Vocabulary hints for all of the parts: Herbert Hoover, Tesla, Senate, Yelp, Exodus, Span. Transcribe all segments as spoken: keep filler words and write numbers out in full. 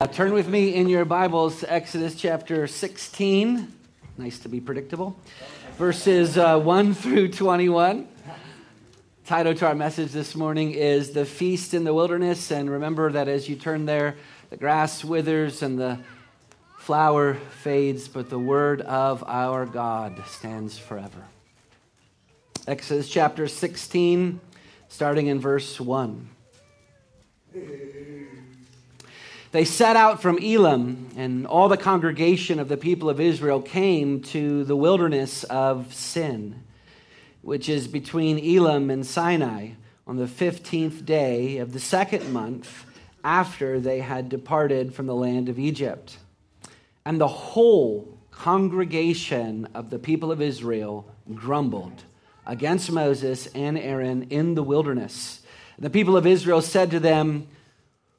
Uh, turn with me in your Bibles to Exodus chapter sixteen, nice to be predictable, verses uh, one through twenty-one. Title to our message this morning is The Feast in the Wilderness, and remember that as you turn there, the grass withers and the flower fades, but the word of our God stands forever. Exodus chapter sixteen, starting in verse one. They set out from Elim, and all the congregation of the people of Israel came to the wilderness of Sin, which is between Elim and Sinai, on the fifteenth day of the second month after they had departed from the land of Egypt. And the whole congregation of the people of Israel grumbled against Moses and Aaron in the wilderness. The people of Israel said to them,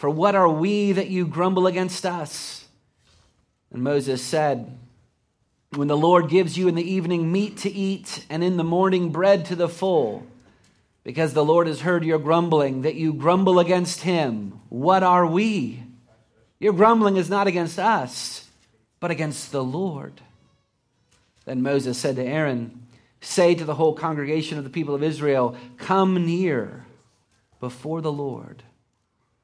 For what are we that you grumble against us?" And Moses said, "When the Lord gives you in the evening meat to eat, and in the morning bread to the full, because the Lord has heard your grumbling, that you grumble against him, what are we? Your grumbling is not against us, but against the Lord." Then Moses said to Aaron, "Say to the whole congregation of the people of Israel, 'Come near before the Lord,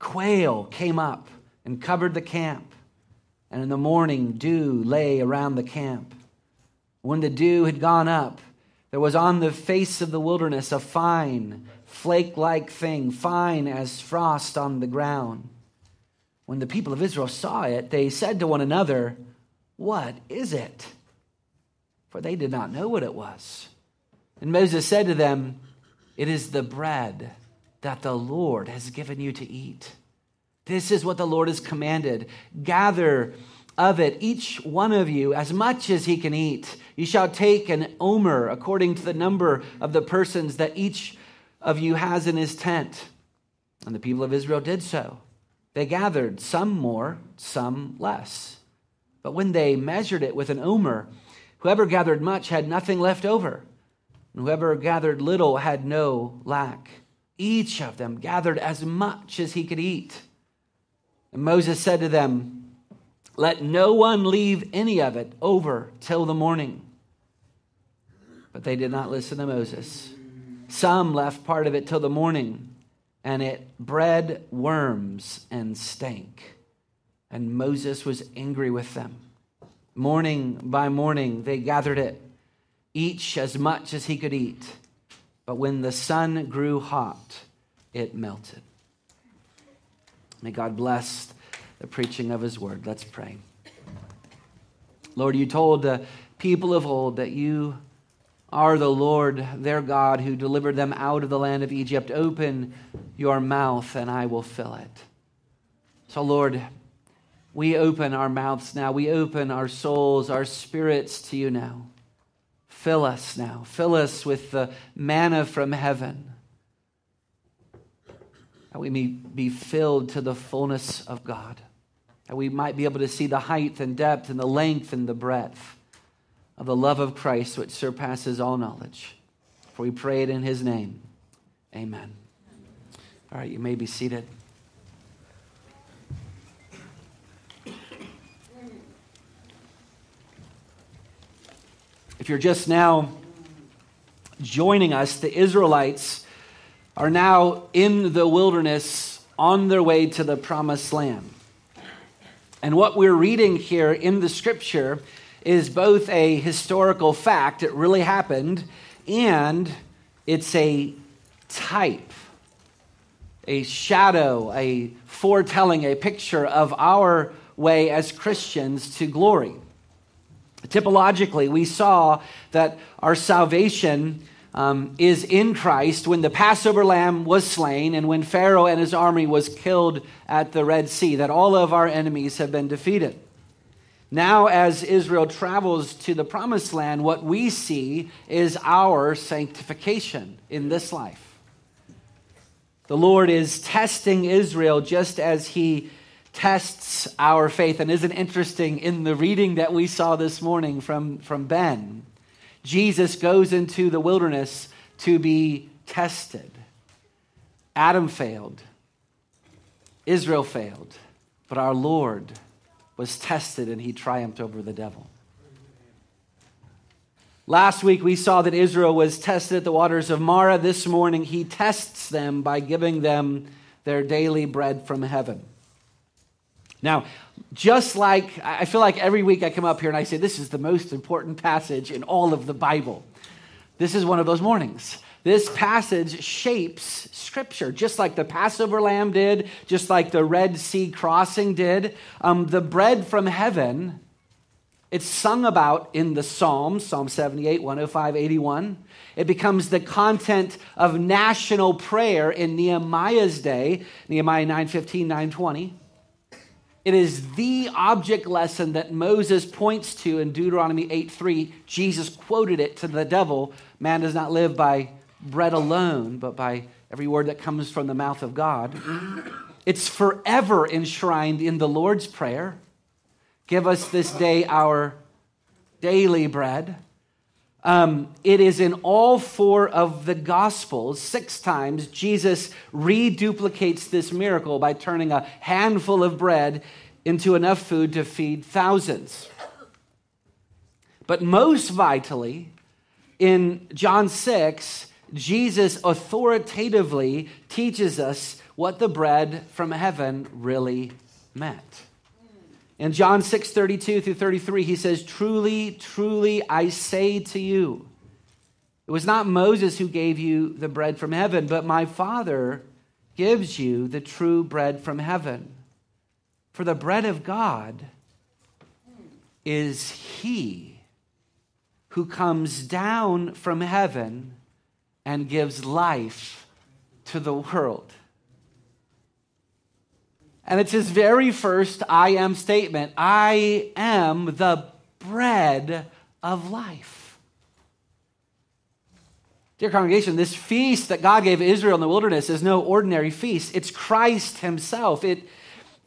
quail came up and covered the camp, and in the morning dew lay around the camp. When the dew had gone up, there was on the face of the wilderness a fine, flake-like thing, fine as frost on the ground. When the people of Israel saw it, they said to one another, "What is it?" For they did not know what it was. And Moses said to them, "It is the bread that the Lord has given you to eat. This is what the Lord has commanded. Gather of it, each one of you, as much as he can eat. You shall take an omer according to the number of the persons that each of you has in his tent." And the people of Israel did so. They gathered, some more, some less. But when they measured it with an omer, whoever gathered much had nothing left over, and whoever gathered little had no lack. Each of them gathered as much as he could eat. And Moses said to them, "Let no one leave any of it over till the morning." But they did not listen to Moses. Some left part of it till the morning, and it bred worms and stank. And Moses was angry with them. Morning by morning they gathered it, each as much as he could eat. But when the sun grew hot, it melted. May God bless the preaching of his word. Let's pray. Lord, you told the people of old that you are the Lord, their God, who delivered them out of the land of Egypt. Open your mouth and I will fill it. So, Lord, we open our mouths now. We open our souls, our spirits to you now. Fill us now. Fill us with the manna from heaven, that we may be filled to the fullness of God. that we might be able to see the height and depth and the length and the breadth of the love of Christ, which surpasses all knowledge. For we pray it in his name. Amen. All right, you may be seated. If you're just now joining us, the Israelites are now in the wilderness on their way to the promised land. And what we're reading here in the scripture is both a historical fact, it really happened, and it's a type, a shadow, a foretelling, a picture of our way as Christians to glory. Typologically, we saw that our salvation um, is in Christ when the Passover lamb was slain and when Pharaoh and his army was killed at the Red Sea, that all of our enemies have been defeated. Now, as Israel travels to the promised land, what we see is our sanctification in this life. The Lord is testing Israel just as he tests our faith. And isn't it interesting, in the reading that we saw this morning from, from Ben, Jesus goes into the wilderness to be tested. Adam failed. Israel failed. But our Lord was tested and he triumphed over the devil. Last week we saw that Israel was tested at the waters of Marah. This morning he tests them by giving them their daily bread from heaven. Now, just like, I feel like every week I come up here and I say, this is the most important passage in all of the Bible. This is one of those mornings. This passage shapes Scripture, just like the Passover lamb did, just like the Red Sea crossing did. Um, the bread from heaven, it's sung about in the Psalms, Psalm seventy-eight, one oh five, eighty-one. It becomes the content of national prayer in Nehemiah's day, Nehemiah nine fifteen, nine twenty. It is the object lesson that Moses points to in Deuteronomy eight three. Jesus quoted it to the devil. Man does not live by bread alone, but by every word that comes from the mouth of God. It's forever enshrined in the Lord's Prayer. Give us this day our daily bread. Um, it is in all four of the Gospels. Six times, Jesus reduplicates this miracle by turning a handful of bread into enough food to feed thousands. But most vitally, in John six, Jesus authoritatively teaches us what the bread from heaven really meant. In John six, thirty-two through thirty-three, he says, "Truly, truly, I say to you, it was not Moses who gave you the bread from heaven, but my Father gives you the true bread from heaven. For the bread of God is he who comes down from heaven and gives life to the world." And it's his very first I am statement. I am the bread of life. Dear congregation, this feast that God gave Israel in the wilderness is no ordinary feast. It's Christ himself. It,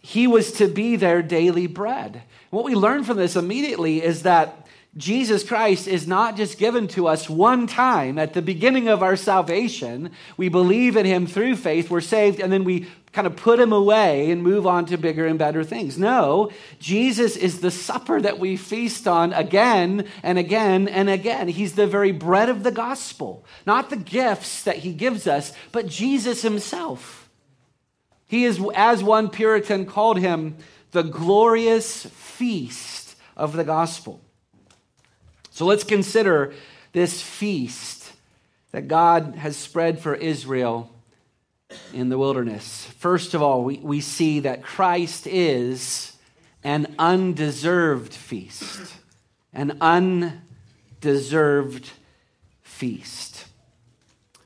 he was to be their daily bread. What we learn from this immediately is that Jesus Christ is not just given to us one time at the beginning of our salvation. We believe in him through faith, we're saved, and then we kind of put him away and move on to bigger and better things. No, Jesus is the supper that we feast on again and again and again. He's the very bread of the gospel, not the gifts that he gives us, but Jesus himself. He is, as one Puritan called him, the glorious feast of the gospel. So let's consider this feast that God has spread for Israel in the wilderness. First of all, we, we see that Christ is an undeserved feast. An undeserved feast.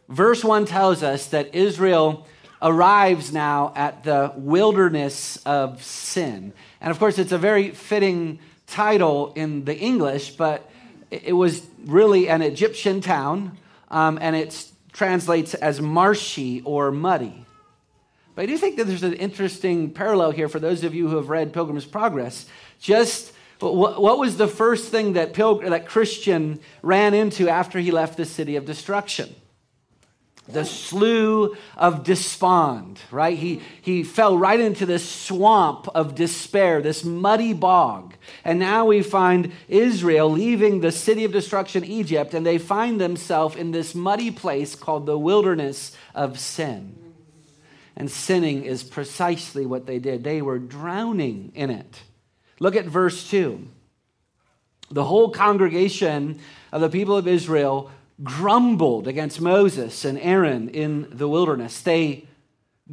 Verse one tells us that Israel arrives now at the wilderness of sin. And of course, it's a very fitting title in the English, but it was really an Egyptian town, um, and it translates as marshy or muddy. But I do think that there's an interesting parallel here for those of you who have read Pilgrim's Progress. Just what was the first thing that, Pilgr- that Christian ran into after he left the city of destruction? The slough of despond, right? He, he fell right into this swamp of despair, this muddy bog. And now we find Israel leaving the city of destruction, Egypt, and they find themselves in this muddy place called the wilderness of sin. And sinning is precisely what they did. They were drowning in it. Look at verse two. The whole congregation of the people of Israel grumbled against Moses and Aaron in the wilderness. They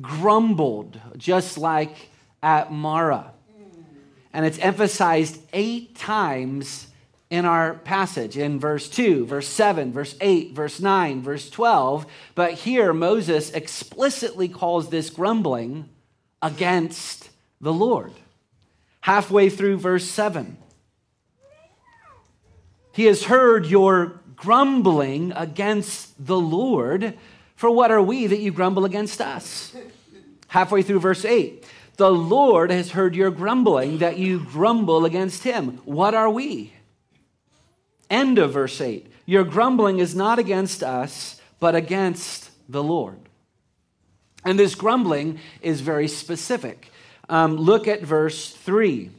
grumbled just like at Marah. And it's emphasized eight times in our passage, in verse two, verse seven, verse eight, verse nine, verse twelve. But here Moses explicitly calls this grumbling against the Lord. Halfway through verse seven. He has heard your grumbling against the Lord. For what are we that you grumble against us? Halfway through verse eight. The Lord has heard your grumbling that you grumble against him. What are we? End of verse eight. Your grumbling is not against us, but against the Lord. And this grumbling is very specific. Um, look at verse three.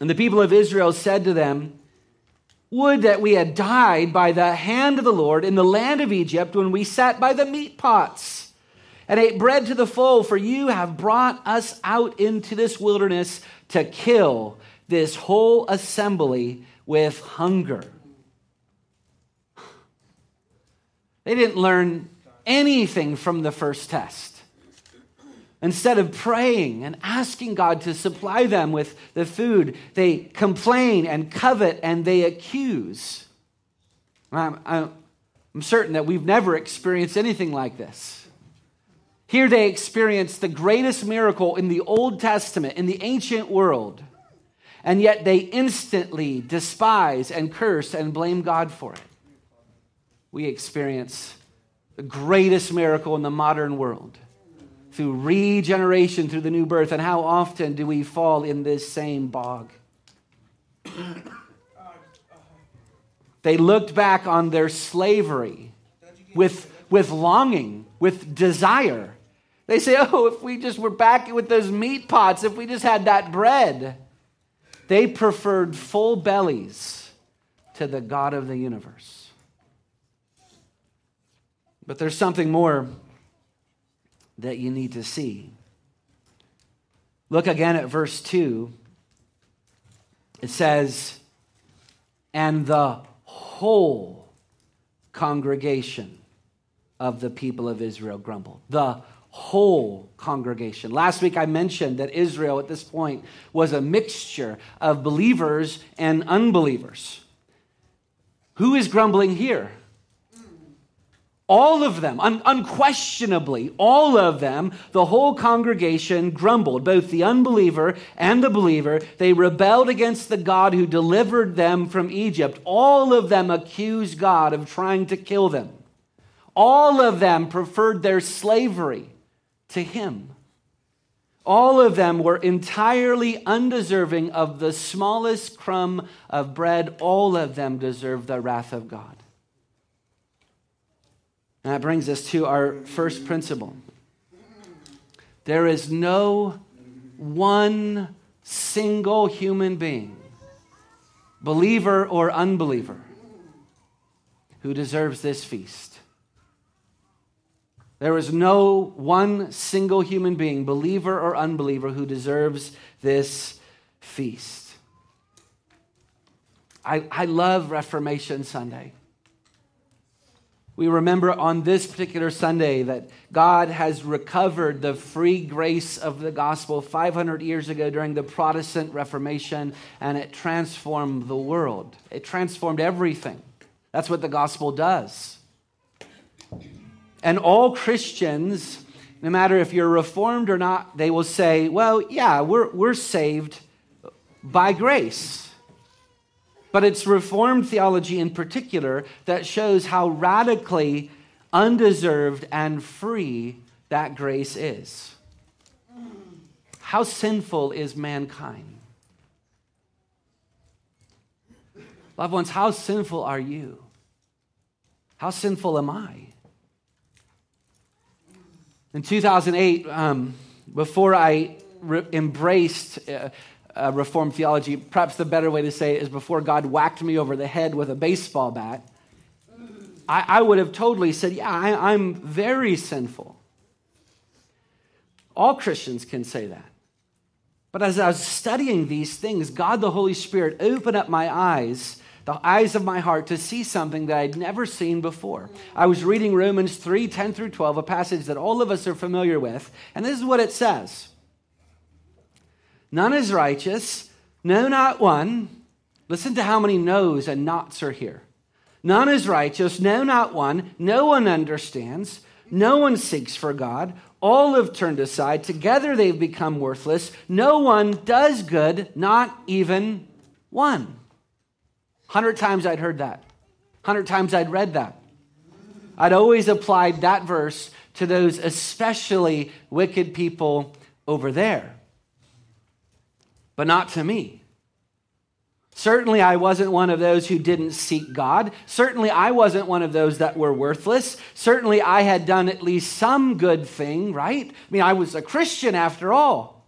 And the people of Israel said to them, would that we had died by the hand of the Lord in the land of Egypt when we sat by the meat pots and ate bread to the full, for you have brought us out into this wilderness to kill this whole assembly with hunger. They didn't learn anything from the first test. Instead of praying and asking God to supply them with the food, they complain and covet and they accuse. I'm, I'm, I'm certain that we've never experienced anything like this. Here they experience the greatest miracle in the Old Testament, in the ancient world, and yet they instantly despise and curse and blame God for it. We experience the greatest miracle in the modern world, through regeneration, through the new birth. And how often do we fall in this same bog? They looked back on their slavery with, with longing, with desire. They say, oh, if we just were back with those meat pots, if we just had that bread. They preferred full bellies to the God of the universe. But there's something more that you need to see. Look again at verse two. It says, and the whole congregation of the people of Israel grumbled. The whole congregation. Last week I mentioned that Israel at this point was a mixture of believers and unbelievers. Who is grumbling here? All of them, un- unquestionably, all of them, the whole congregation grumbled, both the unbeliever and the believer. They rebelled against the God who delivered them from Egypt. All of them accused God of trying to kill them. All of them preferred their slavery to him. All of them were entirely undeserving of the smallest crumb of bread. All of them deserved the wrath of God. And that brings us to our first principle. There is no one single human being, believer or unbeliever, who deserves this feast. There is no one single human being, believer or unbeliever, who deserves this feast. I, I love Reformation Sunday. We remember on this particular Sunday that God has recovered the free grace of the gospel five hundred years ago during the Protestant Reformation, and it transformed the world. It transformed everything. That's what the gospel does. And all Christians, no matter if you're reformed or not, they will say, well, yeah, we're, we're saved by grace. But it's Reformed theology in particular that shows how radically undeserved and free that grace is. How sinful is mankind? Loved ones, how sinful are you? How sinful am I? In two thousand eight, um, before I re- embraced uh, uh, Reformed theology, perhaps the better way to say it is before God whacked me over the head with a baseball bat, I, I would have totally said, yeah, I, I'm very sinful. All Christians can say that. But as I was studying these things, God the Holy Spirit opened up my eyes, the eyes of my heart, to see something that I'd never seen before. I was reading Romans three, ten through twelve, a passage that all of us are familiar with, and this is what it says. None is righteous, no, not one. Listen to how many no's and nots are here. None is righteous, no, not one. No one understands. No one seeks for God. All have turned aside. Together they've become worthless. No one does good, not even one. A hundred times I'd heard that. A hundred times I'd read that. I'd always applied that verse to those especially wicked people over there. But not to me. Certainly I wasn't one of those who didn't seek God. Certainly I wasn't one of those that were worthless. Certainly I had done at least some good thing, right? I mean, I was a Christian after all.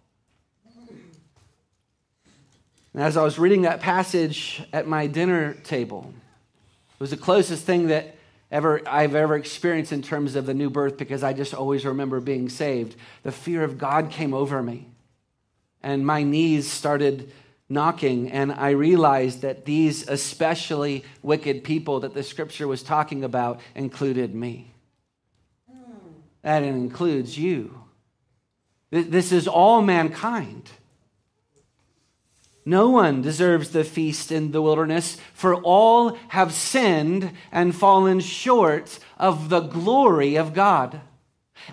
And as I was reading that passage at my dinner table, it was the closest thing that ever I've ever experienced in terms of the new birth, because I just always remember being saved. The fear of God came over me, and my knees started knocking, and I realized that these especially wicked people that the scripture was talking about included me. That includes you. This is all mankind. No one deserves the feast in the wilderness, for all have sinned and fallen short of the glory of God.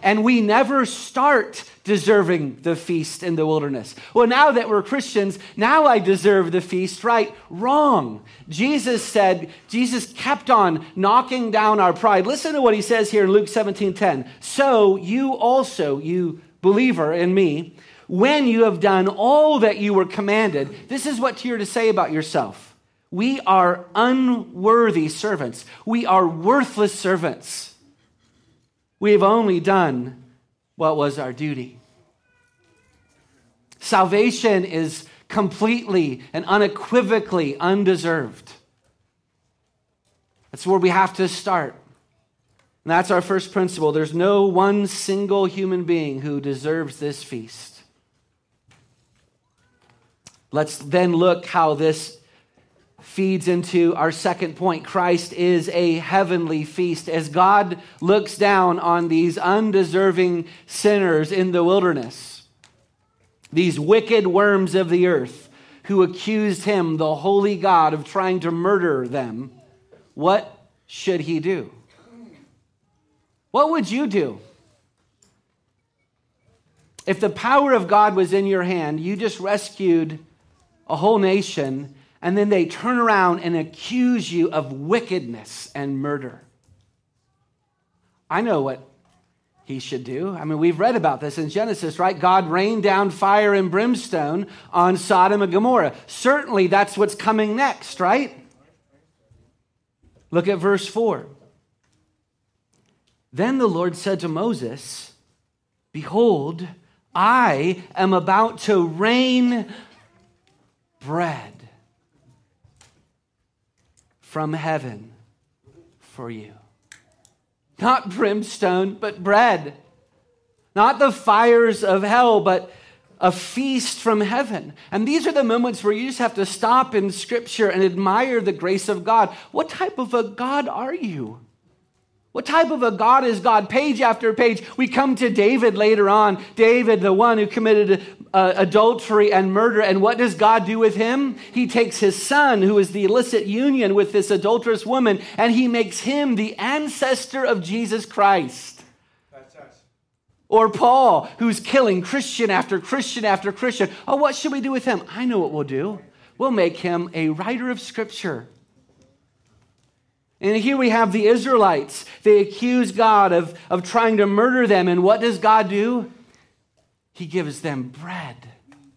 And we never start deserving the feast in the wilderness. Well, now that we're Christians, now I deserve the feast, right? Wrong. Jesus said, Jesus kept on knocking down our pride. Listen to what he says here in Luke seventeen ten. So you also, you believer in me, when you have done all that you were commanded, this is what you're to say about yourself. We are unworthy servants. We are worthless servants. We have only done what was our duty. Salvation is completely and unequivocally undeserved. That's where we have to start. And that's our first principle. There's no one single human being who deserves this feast. Let's then look how this feeds into our second point. Christ is a heavenly feast. As God looks down on these undeserving sinners in the wilderness, these wicked worms of the earth who accused him, the holy God, of trying to murder them, what should he do? What would you do? If the power of God was in your hand, you just rescued a whole nation, and then they turn around and accuse you of wickedness and murder. I know what he should do. I mean, we've read about this in Genesis, right? God rained down fire and brimstone on Sodom and Gomorrah. Certainly that's what's coming next, right? Look at verse four. Then the Lord said to Moses, behold, I am about to rain bread from heaven for you. Not brimstone, but bread. Not the fires of hell, but a feast from heaven. And these are the moments where you just have to stop in Scripture and admire the grace of God. What type of a God are you? What type of a God is God? Page after page, we come to David later on. David, the one who committed uh, adultery and murder. And what does God do with him? He takes his son, who is the illicit union with this adulterous woman, and he makes him the ancestor of Jesus Christ. That's us. Or Paul, who's killing Christian after Christian after Christian. Oh, what should we do with him? I know what we'll do. We'll make him a writer of Scripture. And here we have the Israelites. They accuse God of, of trying to murder them. And what does God do? He gives them bread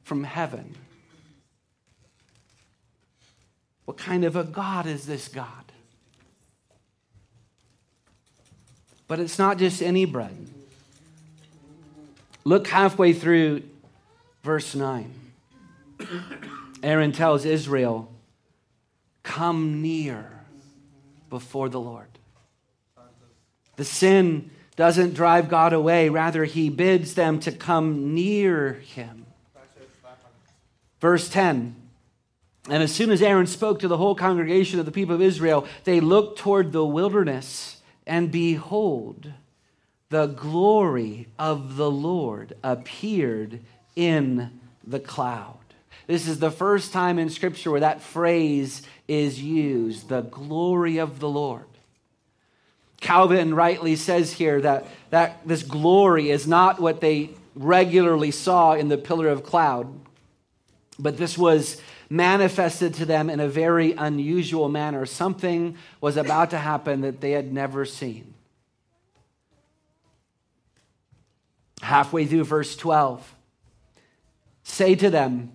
from heaven. What kind of a God is this God? But it's not just any bread. Look halfway through verse nine. Aaron tells Israel, come near before the Lord. The sin doesn't drive God away. Rather, he bids them to come near him. Verse ten. And as soon as Aaron spoke to the whole congregation of the people of Israel, they looked toward the wilderness, and behold, the glory of the Lord appeared in the cloud. This is the first time in Scripture where that phrase is used, the glory of the Lord. Calvin rightly says here that, that this glory is not what they regularly saw in the pillar of cloud, but this was manifested to them in a very unusual manner. Something was about to happen that they had never seen. Halfway through verse twelve, say to them,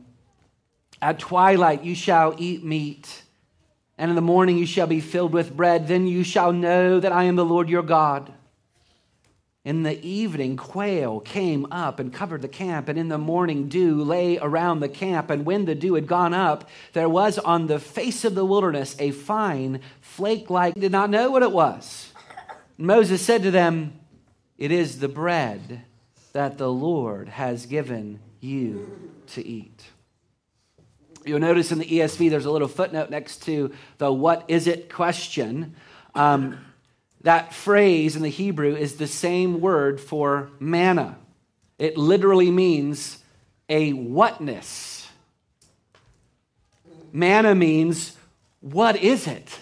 at twilight you shall eat meat, and in the morning you shall be filled with bread. Then you shall know that I am the Lord your God. In the evening, quail came up and covered the camp, and in the morning, dew lay around the camp. And when the dew had gone up, there was on the face of the wilderness a fine flake-like. They did not know what it was. Moses said to them, it is the bread that the Lord has given you to eat. You'll notice in the E S V, there's a little footnote next to the what is it question. Um, That phrase in the Hebrew is the same word for manna. It literally means a whatness. Manna means, what is it?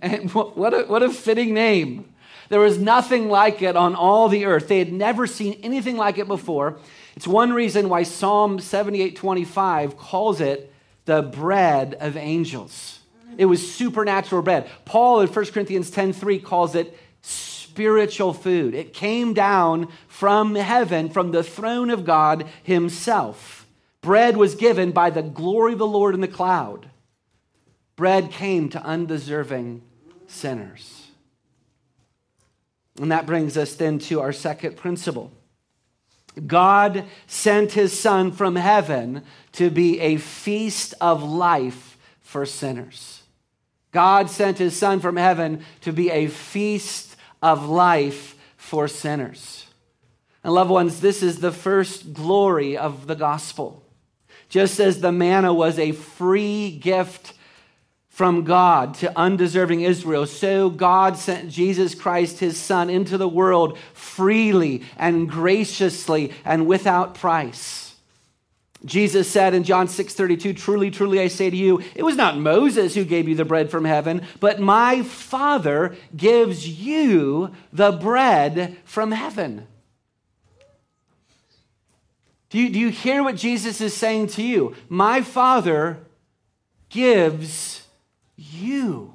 And what, what, a, what a fitting name. There was nothing like it on all the earth. They had never seen anything like it before. It's one reason why Psalm seventy-eight twenty-five calls it the bread of angels. It was supernatural bread. Paul in First Corinthians ten three calls it spiritual food. It came down from heaven, from the throne of God himself. Bread was given by the glory of the Lord in the cloud. Bread came to undeserving sinners. And that brings us then to our second principle. God sent his son from heaven to be a feast of life for sinners. God sent his son from heaven to be a feast of life for sinners. And loved ones, this is the first glory of the gospel. Just as the manna was a free gift from God to undeserving Israel, so God sent Jesus Christ, his son, into the world freely and graciously and without price. Jesus said in John six thirty-two, truly, truly, I say to you, it was not Moses who gave you the bread from heaven, but my Father gives you the bread from heaven. Do you, do you hear what Jesus is saying to you? My Father gives you,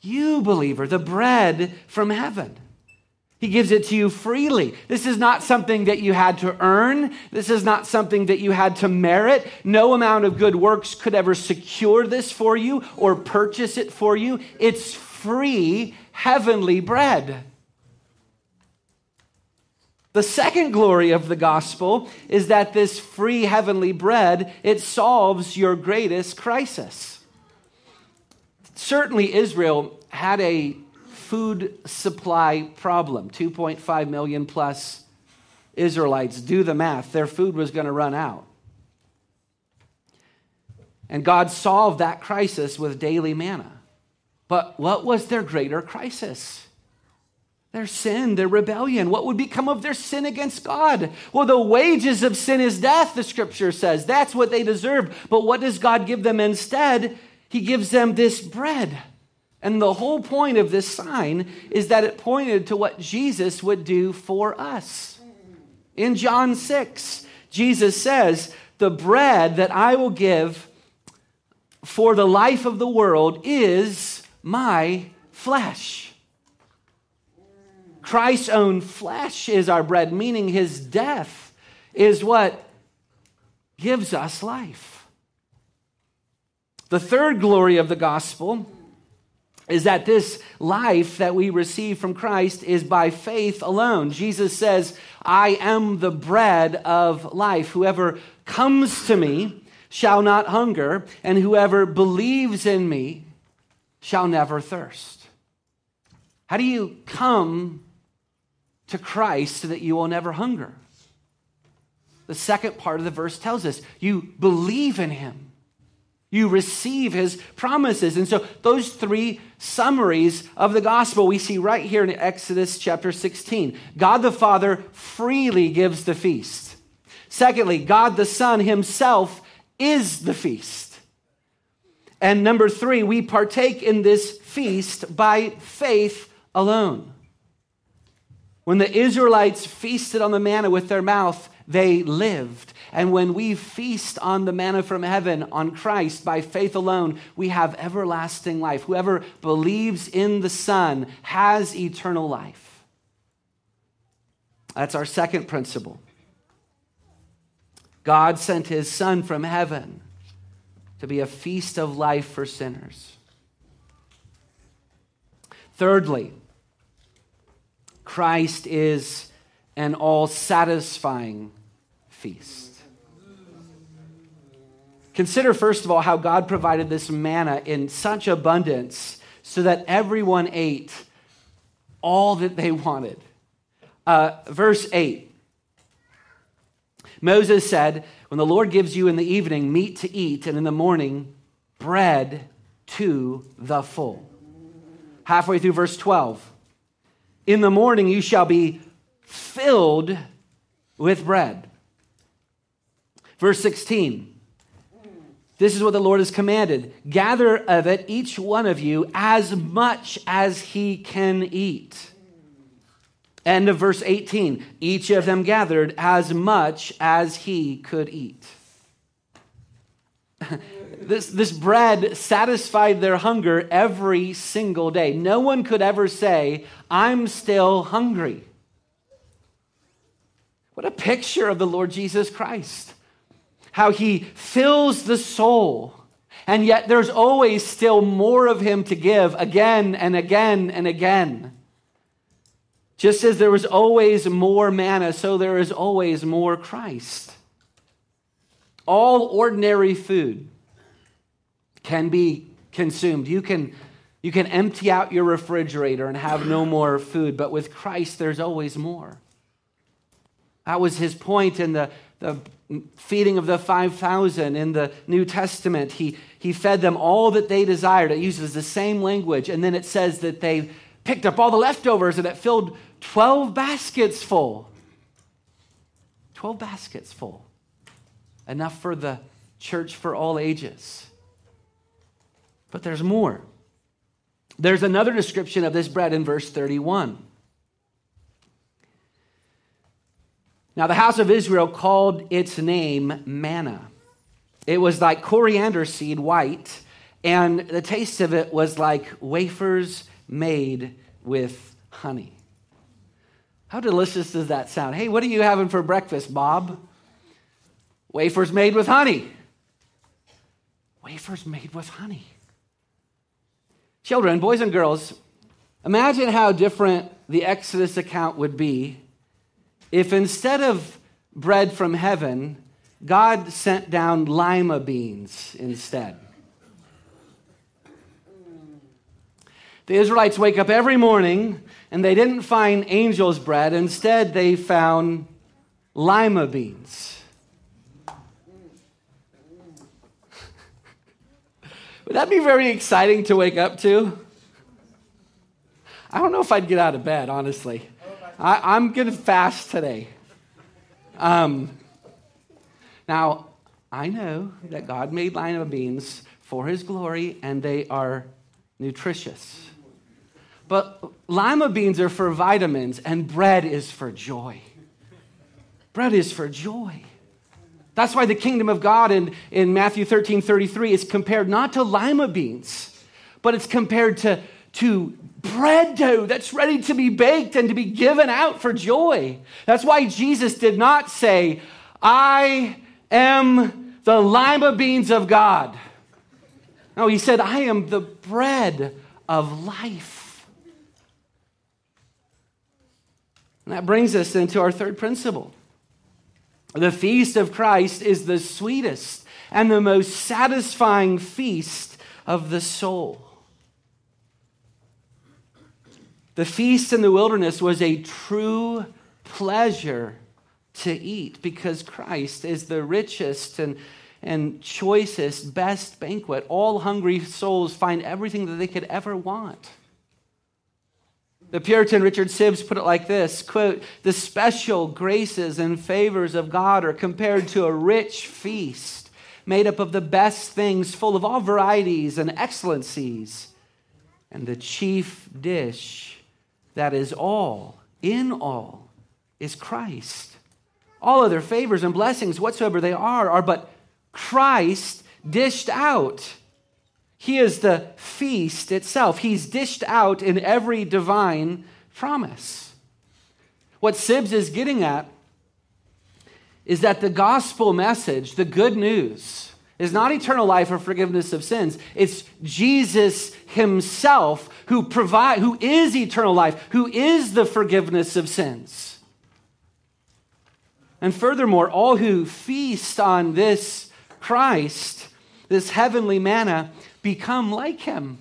you believer, the bread from heaven. He gives it to you freely. This is not something that you had to earn. This is not something that you had to merit. No amount of good works could ever secure this for you or purchase it for you. It's free heavenly bread. The second glory of the gospel is that this free heavenly bread, it solves your greatest crisis. Certainly Israel had a food supply problem. two point five million plus Israelites. Do the math. Their food was going to run out. And God solved that crisis with daily manna. But what was their greater crisis? Their sin, their rebellion. What would become of their sin against God? Well, the wages of sin is death, the scripture says. That's what they deserved. But what does God give them instead? He gives them this bread. And the whole point of this sign is that it pointed to what Jesus would do for us. In John six, Jesus says, the bread that I will give for the life of the world is my flesh. Christ's own flesh is our bread, meaning his death is what gives us life. The third glory of the gospel is that this life that we receive from Christ is by faith alone. Jesus says, I am the bread of life. Whoever comes to me shall not hunger, and whoever believes in me shall never thirst. How do you come to Christ so that you will never hunger? The second part of the verse tells us you believe in him. You receive his promises. And so those three summaries of the gospel we see right here in Exodus chapter sixteen. God the Father freely gives the feast. Secondly, God the Son himself is the feast. And number three, we partake in this feast by faith alone. When the Israelites feasted on the manna with their mouth, they lived. And when we feast on the manna from heaven, on Christ, by faith alone, we have everlasting life. Whoever believes in the Son has eternal life. That's our second principle. God sent his Son from heaven to be a feast of life for sinners. Thirdly, Christ is an all-satisfying feast. Consider, first of all, how God provided this manna in such abundance so that everyone ate all that they wanted. Uh, verse eight, Moses said, when the Lord gives you in the evening meat to eat, and in the morning bread to the full. Halfway through verse twelve, in the morning you shall be filled with bread. Verse sixteen, this is what the Lord has commanded. Gather of it, each one of you, as much as he can eat. End of verse eighteen, each of them gathered as much as he could eat. This, this bread satisfied their hunger every single day. No one could ever say, I'm still hungry. What a picture of the Lord Jesus Christ, how he fills the soul, and yet there's always still more of him to give again and again and again. Just as there was always more manna, so there is always more Christ. All ordinary food can be consumed. You can, you can empty out your refrigerator and have no more food, but with Christ, there's always more. That was his point in the, the feeding of the five thousand in the New Testament. He, he fed them all that they desired. It uses the same language. And then it says that they picked up all the leftovers and it filled twelve baskets full. twelve baskets full. Enough for the church for all ages. But there's more. There's another description of this bread in verse thirty-one. Now, the house of Israel called its name manna. It was like coriander seed, white, and the taste of it was like wafers made with honey. How delicious does that sound? Hey, what are you having for breakfast, Bob? Wafers made with honey. Wafers made with honey. Children, boys and girls, imagine how different the Exodus account would be if instead of bread from heaven, God sent down lima beans instead. The Israelites wake up every morning and they didn't find angel's bread. Instead, they found lima beans. Would that be very exciting to wake up to? I don't know if I'd get out of bed, honestly. I, I'm going to fast today. Um, now, I know that God made lima beans for his glory, and they are nutritious. But lima beans are for vitamins, and bread is for joy. Bread is for joy. That's why the kingdom of God in, in Matthew thirteen thirty-three is compared not to lima beans, but it's compared to, to bread dough that's ready to be baked and to be given out for joy. That's why Jesus did not say, I am the lima beans of God. No, he said, I am the bread of life. And that brings us into our third principle. The feast of Christ is the sweetest and the most satisfying feast of the soul. The feast in the wilderness was a true pleasure to eat because Christ is the richest and, and choicest, best banquet. All hungry souls find everything that they could ever want. The Puritan Richard Sibbs put it like this, quote, the special graces and favors of God are compared to a rich feast made up of the best things, full of all varieties and excellencies, and the chief dish that is all, in all, is Christ. All other favors and blessings, whatsoever they are, are but Christ dished out. He is the feast itself. He's dished out in every divine promise. What Sibbs is getting at is that the gospel message, the good news, is not eternal life or forgiveness of sins. It's Jesus himself who provide, who is eternal life, who is the forgiveness of sins. And furthermore, all who feast on this Christ, this heavenly manna, become like him.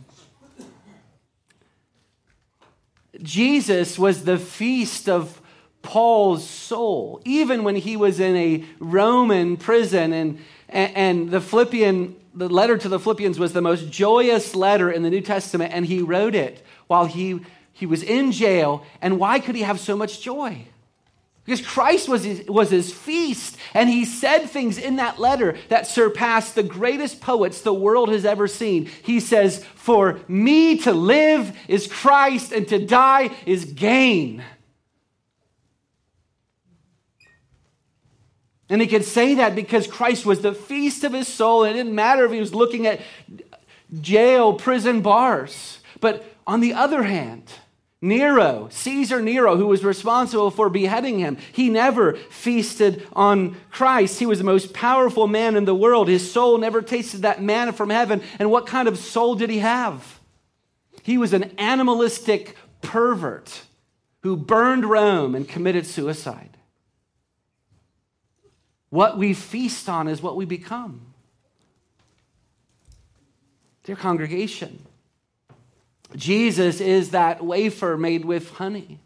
Jesus was the feast of Paul's soul, even when he was in a Roman prison, and, and the Philippian, the letter to the Philippians was the most joyous letter in the New Testament, and he wrote it while he, he was in jail. And why could he have so much joy? Because Christ was his, was his feast, and he said things in that letter that surpassed the greatest poets the world has ever seen. He says, for me to live is Christ, and to die is gain. And he could say that because Christ was the feast of his soul, and it didn't matter if he was looking at jail, prison bars. But on the other hand, Nero, Caesar Nero, who was responsible for beheading him, he never feasted on Christ. He was the most powerful man in the world. His soul never tasted that manna from heaven. And what kind of soul did he have? He was an animalistic pervert who burned Rome and committed suicide. What we feast on is what we become. Dear congregation, Jesus is that wafer made with honey.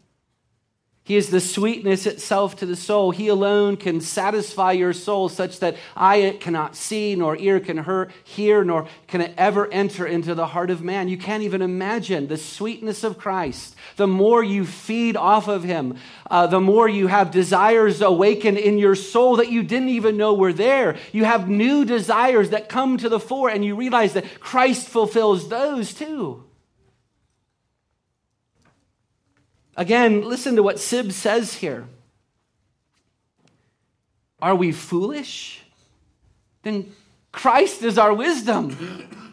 He is the sweetness itself to the soul. He alone can satisfy your soul such that eye cannot see, nor ear can hear, nor can it ever enter into the heart of man. You can't even imagine the sweetness of Christ. The more you feed off of him, uh, the more you have desires awakened in your soul that you didn't even know were there. You have new desires that come to the fore, and you realize that Christ fulfills those too. Again, listen to what Sibbs says here. Are we foolish? Then Christ is our wisdom.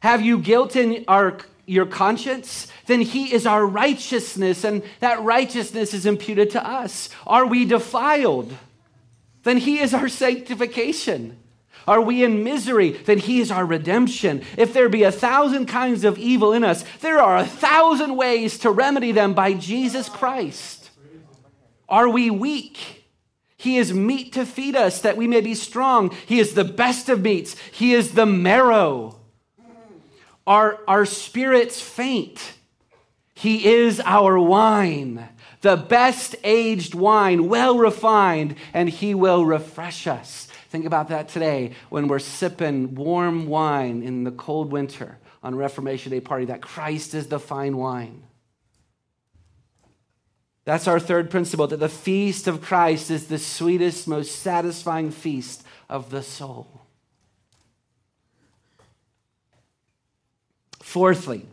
Have you guilt in our, your conscience? Then he is our righteousness, and that righteousness is imputed to us. Are we defiled? Then he is our sanctification. Are we in misery? Then he is our redemption. If there be a thousand kinds of evil in us, there are a thousand ways to remedy them by Jesus Christ. Are we weak? He is meat to feed us that we may be strong. He is the best of meats. He is the marrow. Are our spirits faint? He is our wine, the best aged wine, well refined, and he will refresh us. Think about that today when we're sipping warm wine in the cold winter on Reformation Day party, that Christ is the fine wine. That's our third principle, that the feast of Christ is the sweetest, most satisfying feast of the soul. Fourthly,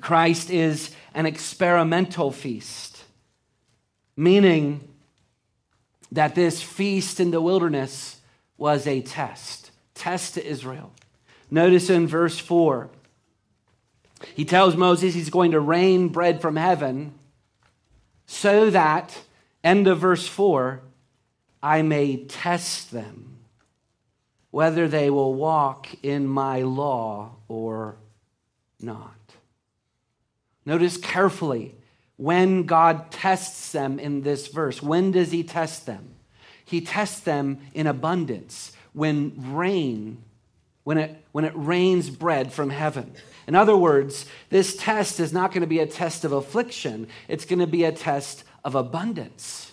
Christ is an experimental feast, meaning that this feast in the wilderness was a test, test to Israel. Notice in verse four, He tells Moses he's going to rain bread from heaven so that, end of verse four, I may test them whether they will walk in my law or not. Notice carefully when God tests them in this verse. When does he test them? He tests them in abundance, when rain, when it, when it rains bread from heaven. In other words, this test is not going to be a test of affliction. It's going to be a test of abundance.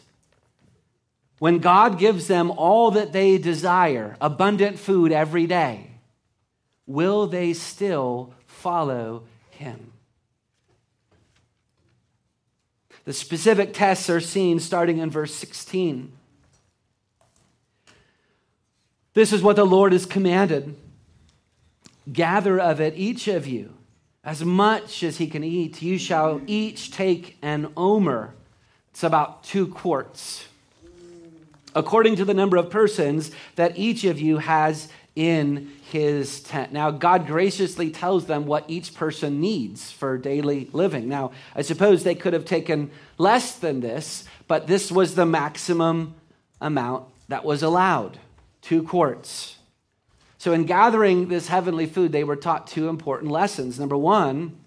When God gives them all that they desire, abundant food every day, will they still follow him? The specific tests are seen starting in verse sixteen. This is what the Lord has commanded. Gather of it, each of you, as much as he can eat. You shall each take an omer. It's about two quarts, according to the number of persons that each of you has in his tent. Now, God graciously tells them what each person needs for daily living. Now, I suppose they could have taken less than this, but this was the maximum amount that was allowed, two quarts. So in gathering this heavenly food, they were taught two important lessons. Number one,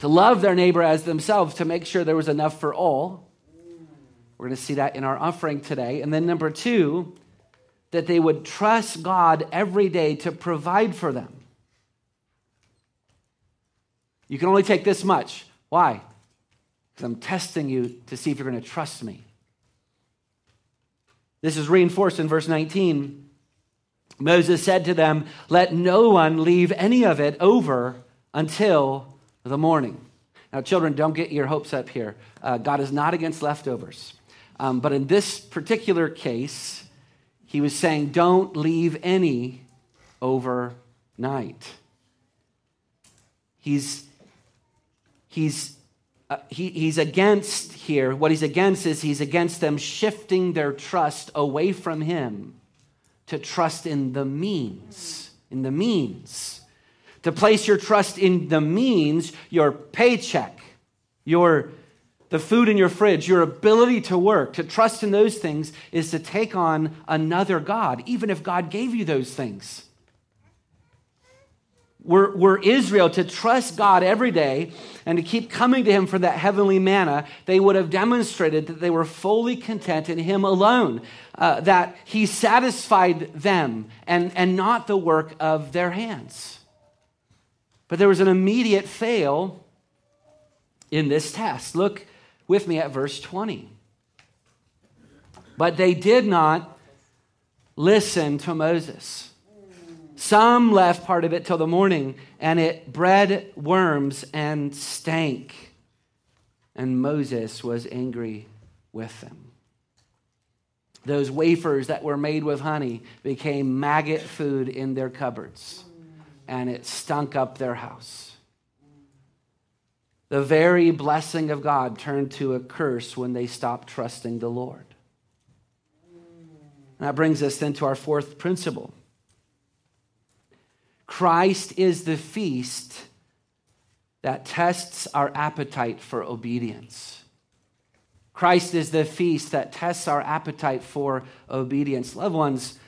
to love their neighbor as themselves, to make sure there was enough for all. We're going to see that in our offering today. And then number two, that they would trust God every day to provide for them. You can only take this much. Why? Because I'm testing you to see if you're going to trust me. This is reinforced in verse nineteen. Moses said to them, let no one leave any of it over until the morning. Now, children, don't get your hopes up here. Uh, God is not against leftovers. Um, but in this particular case, he was saying, don't leave any overnight. He's, he's, uh, he, he's against here. What he's against is he's against them shifting their trust away from him to trust in the means, in the means. To place your trust in the means, your paycheck, your the food in your fridge, your ability to work, to trust in those things is to take on another God, even if God gave you those things. We're, we're Israel to trust God every day and to keep coming to him for that heavenly manna. They would have demonstrated that they were fully content in him alone, uh, that he satisfied them and, and not the work of their hands. But there was an immediate fail in this test. Look with me at verse twenty. But they did not listen to Moses. Some left part of it till the morning, and it bred worms and stank. And Moses was angry with them. Those wafers that were made with honey became maggot food in their cupboards, and it stunk up their house. The very blessing of God turned to a curse when they stopped trusting the Lord. And that brings us then to our fourth principle. Christ is the feast that tests our appetite for obedience. Christ is the feast that tests our appetite for obedience. Loved ones,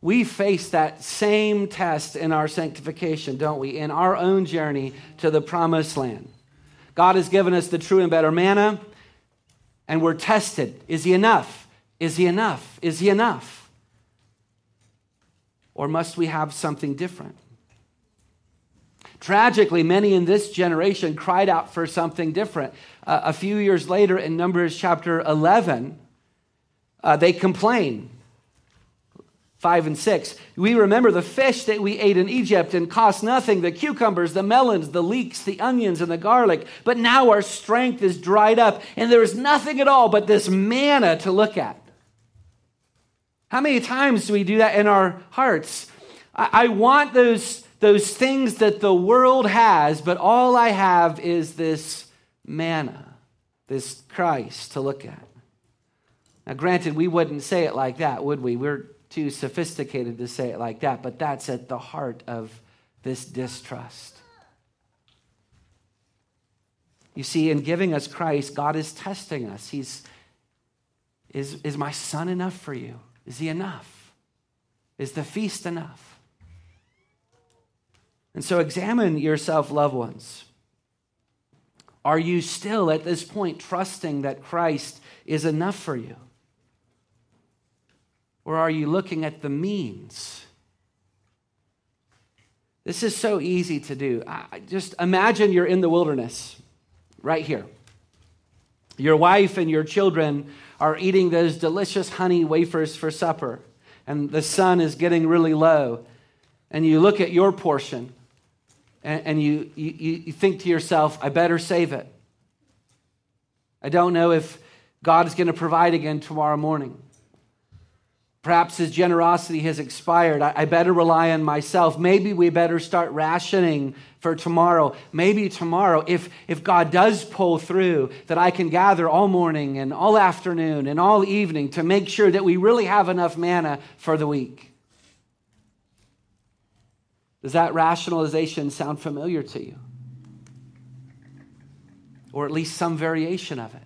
we face that same test in our sanctification, don't we? In our own journey to the promised land. God has given us the true and better manna, and we're tested. Is he enough? Is he enough? Is he enough? Or must we have something different? Tragically, many in this generation cried out for something different. Uh, a few years later, in Numbers chapter eleven, uh, they complain. Five and six. We remember the fish that we ate in Egypt and cost nothing, the cucumbers, the melons, the leeks, the onions, and the garlic. But now our strength is dried up, and there is nothing at all but this manna to look at. How many times do we do that in our hearts? I, I want those, those things that the world has, but all I have is this manna, this Christ to look at. Now, granted, we wouldn't say it like that, would we? We're too sophisticated to say it like that, but that's at the heart of this distrust. You see, in giving us Christ, God is testing us. He's, is, is my son enough for you? Is he enough? Is the feast enough? And so examine yourself, loved ones. Are you still at this point trusting that Christ is enough for you? Or are you looking at the means? This is so easy to do. I, just imagine you're in the wilderness. Right here. Your wife and your children are eating those delicious honey wafers for supper, and the sun is getting really low, and you look at your portion, and, and you, you, you think to yourself, I better save it. I don't know if God is going to provide again tomorrow morning. Perhaps his generosity has expired. I, I better rely on myself. Maybe we better start rationing for tomorrow. Maybe tomorrow, if, if God does pull through, that I can gather all morning and all afternoon and all evening to make sure that we really have enough manna for the week. Does that rationalization sound familiar to you? Or at least some variation of it.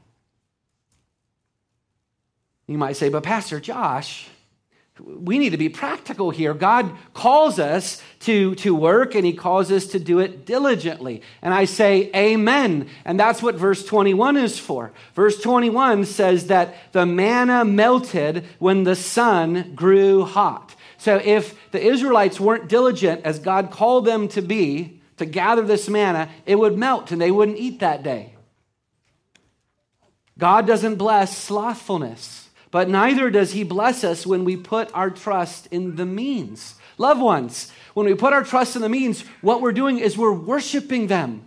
You might say, but Pastor Josh, we need to be practical here. God calls us to, to work, and he calls us to do it diligently. And I say, amen. And that's what verse twenty-one is for. Verse twenty-one says that the manna melted when the sun grew hot. So if the Israelites weren't diligent as God called them to be, to gather this manna, it would melt and they wouldn't eat that day. God doesn't bless slothfulness. But neither does he bless us when we put our trust in the means. Loved ones, when we put our trust in the means, what we're doing is we're worshiping them.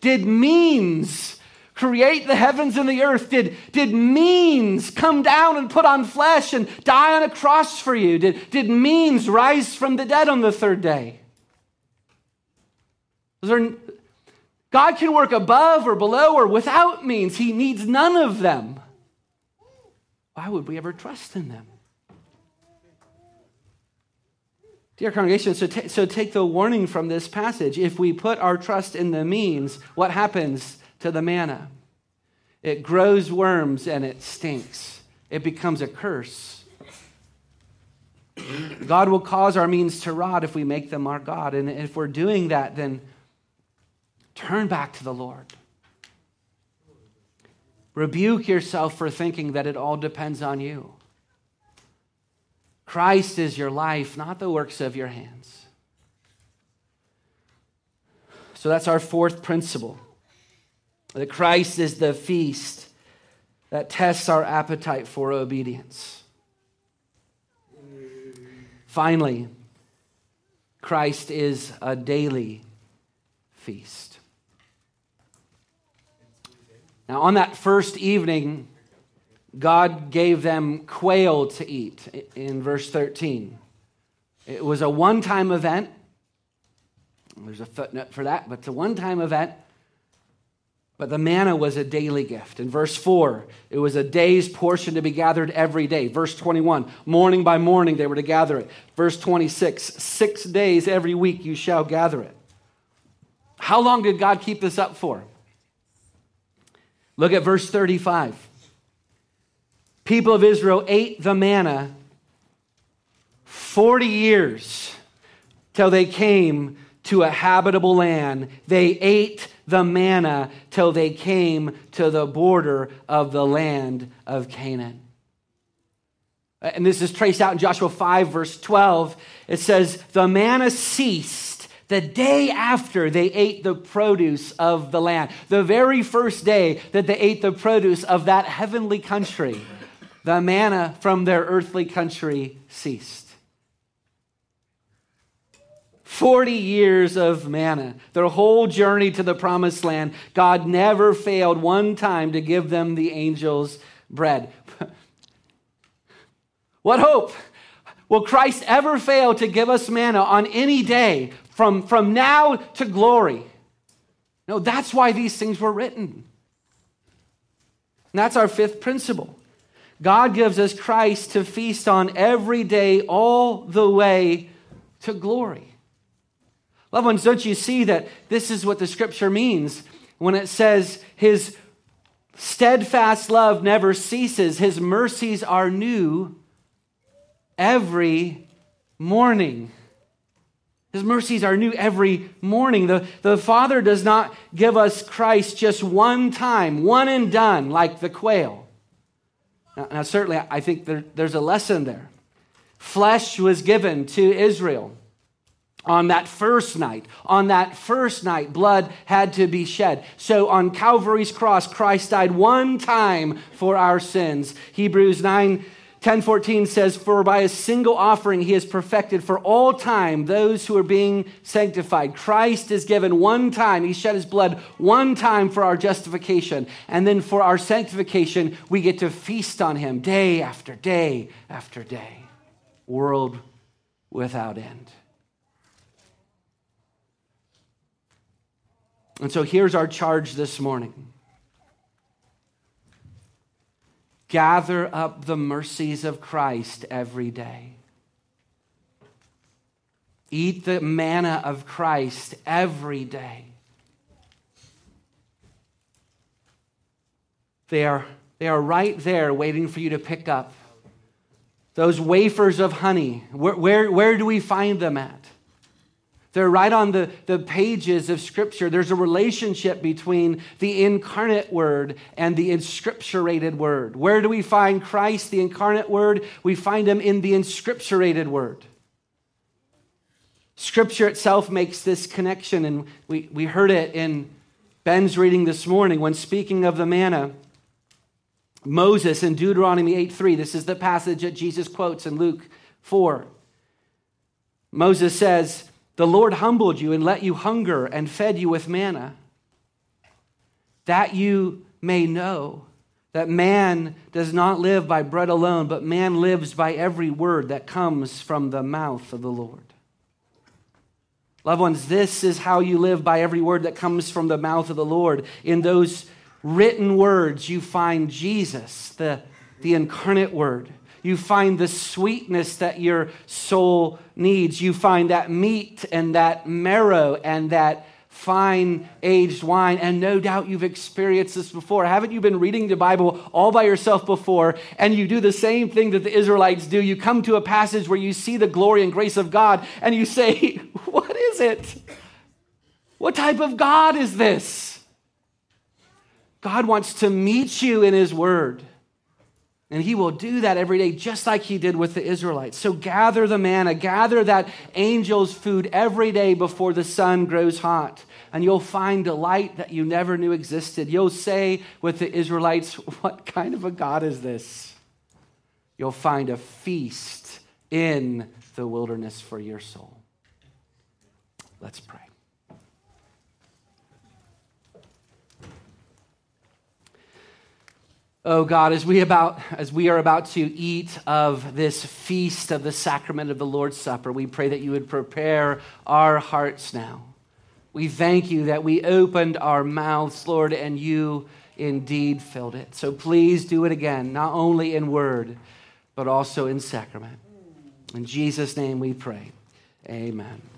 Did means create the heavens and the earth? Did, did means come down and put on flesh and die on a cross for you? Did, did means rise from the dead on the third day? Was there, God can work above or below or without means. He needs none of them. Why would we ever trust in them? Dear congregation, so, t- so take the warning from this passage. If we put our trust in the means, what happens to the manna? It grows worms and it stinks. It becomes a curse. God will cause our means to rot if we make them our God. And if we're doing that, then turn back to the Lord. Rebuke yourself for thinking that it all depends on you. Christ is your life, not the works of your hands. So that's our fourth principle, that Christ is the feast that tests our appetite for obedience. Finally, Christ is a daily feast. Now, on that first evening, God gave them quail to eat in verse thirteen. It was a one-time event. There's a footnote for that, but it's a one-time event. But the manna was a daily gift. In verse four, it was a day's portion to be gathered every day. Verse twenty-one, morning by morning they were to gather it. Verse twenty-six, six days every week you shall gather it. How long did God keep this up for? Look at verse thirty-five. People of Israel ate the manna forty years till they came to a habitable land. They ate the manna till they came to the border of the land of Canaan. And this is traced out in Joshua five, verse twelve. It says, the manna ceased the day after they ate the produce of the land. The very first day that they ate the produce of that heavenly country, the manna from their earthly country ceased. Forty years of manna, their whole journey to the promised land. God never failed one time to give them the angels' bread. What hope? Will Christ ever fail to give us manna on any day from, from now to glory? No, that's why these things were written. And that's our fifth principle. God gives us Christ to feast on every day, all the way to glory. Loved ones, don't you see that this is what the scripture means? when it says his steadfast love never ceases, his mercies are new every morning. His mercies are new every morning. The, the Father does not give us Christ just one time, one and done, like the quail. Now, now certainly, I think there, there's a lesson there. Flesh was given to Israel on that first night. On that first night, blood had to be shed. So on Calvary's cross, Christ died one time for our sins. Hebrews nine ten fourteen says, for by a single offering he has perfected for all time those who are being sanctified. Christ is given one time. He shed his blood one time for our justification. And then for our sanctification, we get to feast on him day after day after day. World without end. And so here's our charge this morning. Gather up the mercies of Christ every day. Eat the manna of Christ every day. They are, they are right there waiting for you to pick up. Those wafers of honey, where, where, where do we find them at? They're right on the, the pages of Scripture. There's a relationship between the incarnate Word and the inscripturated Word. Where do we find Christ, the incarnate Word? We find him in the inscripturated Word. Scripture itself makes this connection, and we, we heard it in Ben's reading this morning when speaking of the manna. Moses in Deuteronomy eight three, this is the passage that Jesus quotes in Luke four. Moses says, the Lord humbled you and let you hunger and fed you with manna, that you may know that man does not live by bread alone, but man lives by every word that comes from the mouth of the Lord. Loved ones, this is how you live, by every word that comes from the mouth of the Lord. In those written words, you find Jesus, the, the incarnate Word. You find the sweetness that your soul needs. You find that meat and that marrow and that fine aged wine. And no doubt you've experienced this before. Haven't you been reading the Bible all by yourself before? And you do the same thing that the Israelites do. You come to a passage where you see the glory and grace of God and you say, what is it? What type of God is this? God wants to meet you in his Word. And he will do that every day, just like he did with the Israelites. So gather the manna, gather that angel's food every day before the sun grows hot. And you'll find delight that you never knew existed. You'll say with the Israelites, what kind of a God is this? You'll find a feast in the wilderness for your soul. Let's pray. Oh God, as we about as we are about to eat of this feast of the sacrament of the Lord's Supper, we pray that you would prepare our hearts now. We thank you that we opened our mouths, Lord, and you indeed filled it. So please do it again, not only in word, but also in sacrament. In Jesus' name we pray. Amen.